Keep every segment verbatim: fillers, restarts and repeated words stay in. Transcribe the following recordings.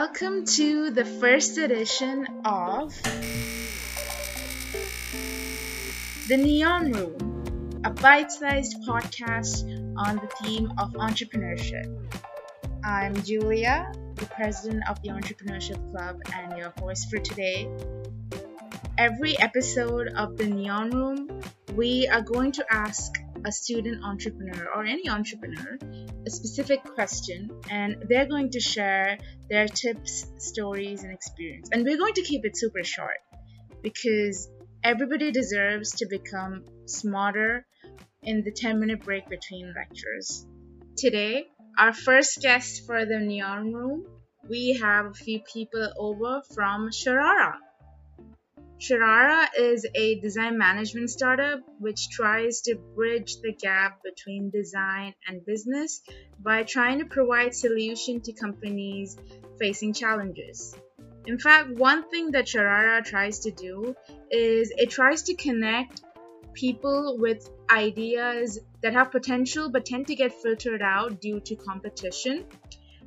Welcome to the first edition of The Neon Room, a bite-sized podcast on the theme of entrepreneurship. I'm Julia, the president of the Entrepreneurship Club and your host for today. Every episode of The Neon Room, we are going to ask a student entrepreneur or any entrepreneur a specific question, and they're going to share their tips, stories, and experience. And we're going to keep it super short because everybody deserves to become smarter in the ten minute break between lectures. Today, our first guest for the Neon Room, we have a few people over from Sharara. Sharara is a design management startup which tries to bridge the gap between design and business by trying to provide solutions to companies facing challenges. In fact, one thing that Sharara tries to do is it tries to connect people with ideas that have potential but tend to get filtered out due to competition.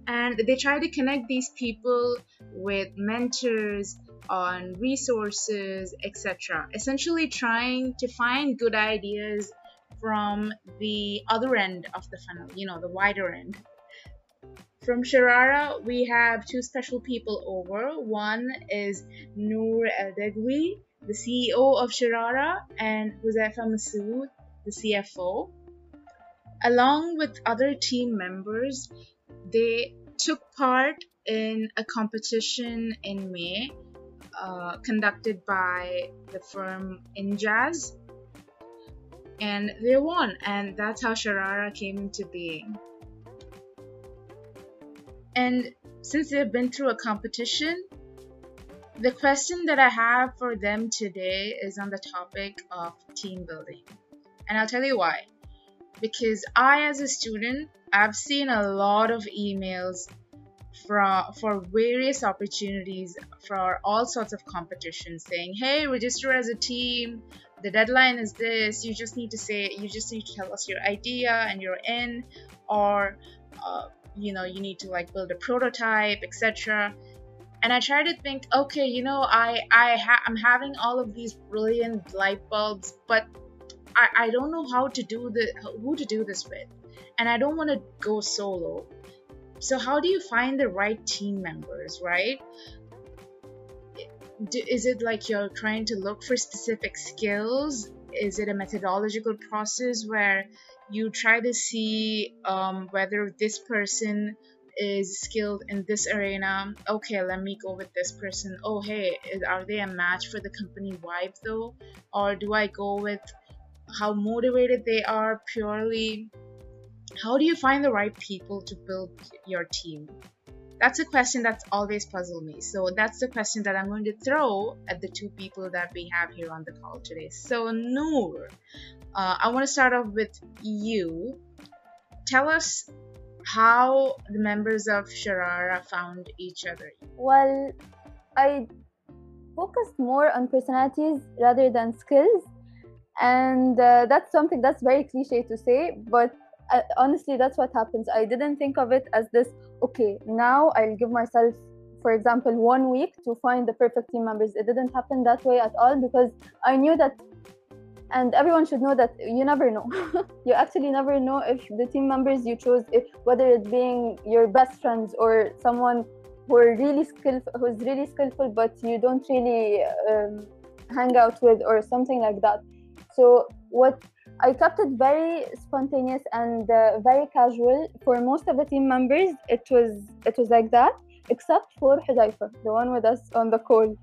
And they try to connect these people with mentors on resources, et cetera. Essentially trying to find good ideas from the other end of the funnel, you know, the wider end. From Sharara, we have two special people over. One is Noor Eldegui, the C E O of Sharara, and Huzaifa Masood, the C F O. Along with other team members, they took part in a competition in May uh, conducted by the firm Injaz, and they won, and that's how Sharara came into being. And since they've been through a competition, the question that I have for them today is on the topic of team building, and I'll tell you why. Because I, as a student, I've seen a lot of emails for, for various opportunities for all sorts of competitions saying, hey, register as a team, the deadline is this, you just need to say, you just need to tell us your idea and you're in, or, uh, you know, you need to like build a prototype, et cetera. And I try to think, okay, you know, I, I ha- I'm having all of these brilliant light bulbs, but I don't know how to do the who to do this with, and I don't want to go solo. So how do you find the right team members, right? Is it like you're trying to look for specific skills? Is it a methodological process where you try to see um, whether this person is skilled in this arena? Okay, let me go with this person. Oh, hey, are they a match for the company vibe though? Or do I go with how motivated they are purely? How do you find the right people to build your team? That's a question that's always puzzled me. So that's the question that I'm going to throw at the two people that we have here on the call today. So Noor, uh, I want to start off with you. Tell us how the members of Sharara found each other. Well, I focused more on personalities rather than skills. And uh, that's something that's very cliche to say, but uh, honestly, that's what happens. I didn't think of it as this, okay, now I'll give myself, for example, one week to find the perfect team members. It didn't happen that way at all because I knew that, and everyone should know that you never know. You actually never know if the team members you chose, if, whether it being your best friends or someone who are really skillful, who's really skillful, but you don't really um, hang out with or something like that. So what I kept it very spontaneous and uh, very casual for most of the team members. It was it was like that, except for Huzaifa, the one with us on the call.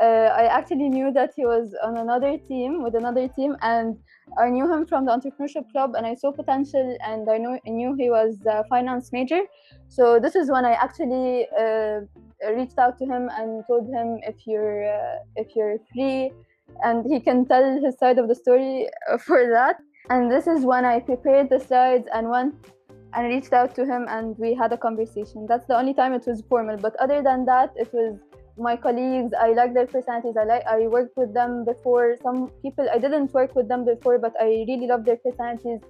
Uh, I actually knew that he was on another team with another team, and I knew him from the Entrepreneurship Club, and I saw potential, and I knew I knew he was a finance major. So this is when I actually uh, reached out to him and told him if you're uh, if you're free. And he can tell his side of the story for that. And this is when I prepared the slides and went and reached out to him and we had a conversation. That's the only time it was formal. But other than that, it was my colleagues. I like their personalities. I like, I worked with them before. Some people, I didn't work with them before, but I really love their personalities.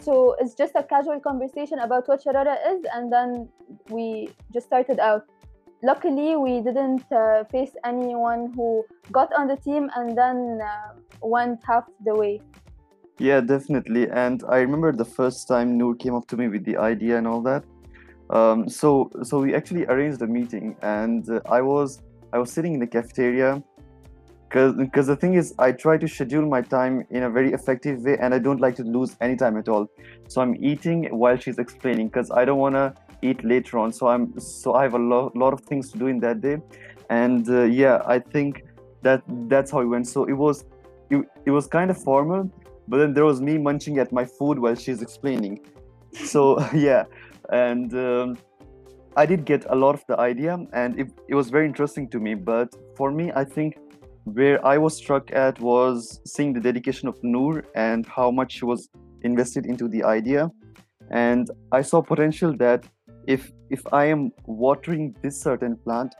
So it's just a casual conversation about what Sharara is. And then we just started out luckily we didn't uh, face anyone who got on the team and then uh, went half the way. Yeah, definitely. And I remember the first time Noor came up to me with the idea and all that. Um, so so we actually arranged a meeting, and uh, I was I was sitting in the cafeteria, because because the thing is, I try to schedule my time in a very effective way, and I don't like to lose any time at all. So I'm eating while she's explaining, because I don't want to eat later on. So I'm so I have a lo- lot of things to do in that day, and uh, yeah, I think that that's how it went. So it was it, it was kind of formal, but then there was me munching at my food while she's explaining. So yeah. And um, I did get a lot of the idea, and it, it was very interesting to me. But for me, I think where I was struck at was seeing the dedication of Noor and how much she was invested into the idea. And I saw potential that if if I am watering this certain plant,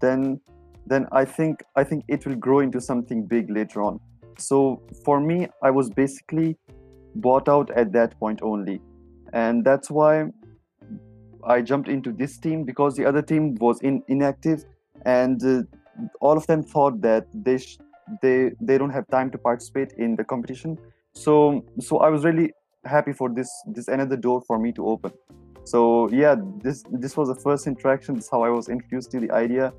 then then I think I think it will grow into something big later on. So for me, I was basically bought out at that point only, and that's why I jumped into this team, because the other team was in, inactive, and uh, all of them thought that they sh- they they don't have time to participate in the competition. So so I was really happy for this this another door for me to open. So yeah, this this was the first interaction. This is how I was introduced to the idea,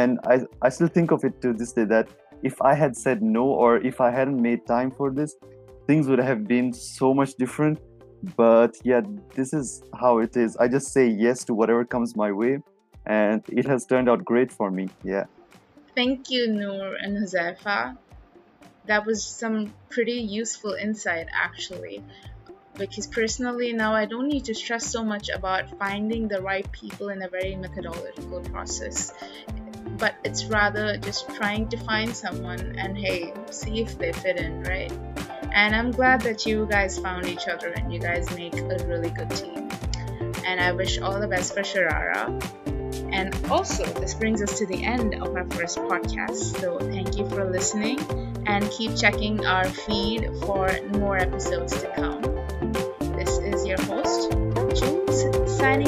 and I I still think of it to this day that if I had said no, or if I hadn't made time for this, things would have been so much different. But yeah, this is how it is. I just say yes to whatever comes my way, and it has turned out great for me. Yeah. Thank you, Noor and Huzaifa. That was some pretty useful insight, actually. Because personally, now I don't need to stress so much about finding the right people in a very methodological process. But it's rather just trying to find someone and, hey, see if they fit in, right? And I'm glad that you guys found each other and you guys make a really good team. And I wish all the best for Sharara. And also, this brings us to the end of our first podcast. So thank you for listening, and keep checking our feed for more episodes to come. This is your host, Jules, signing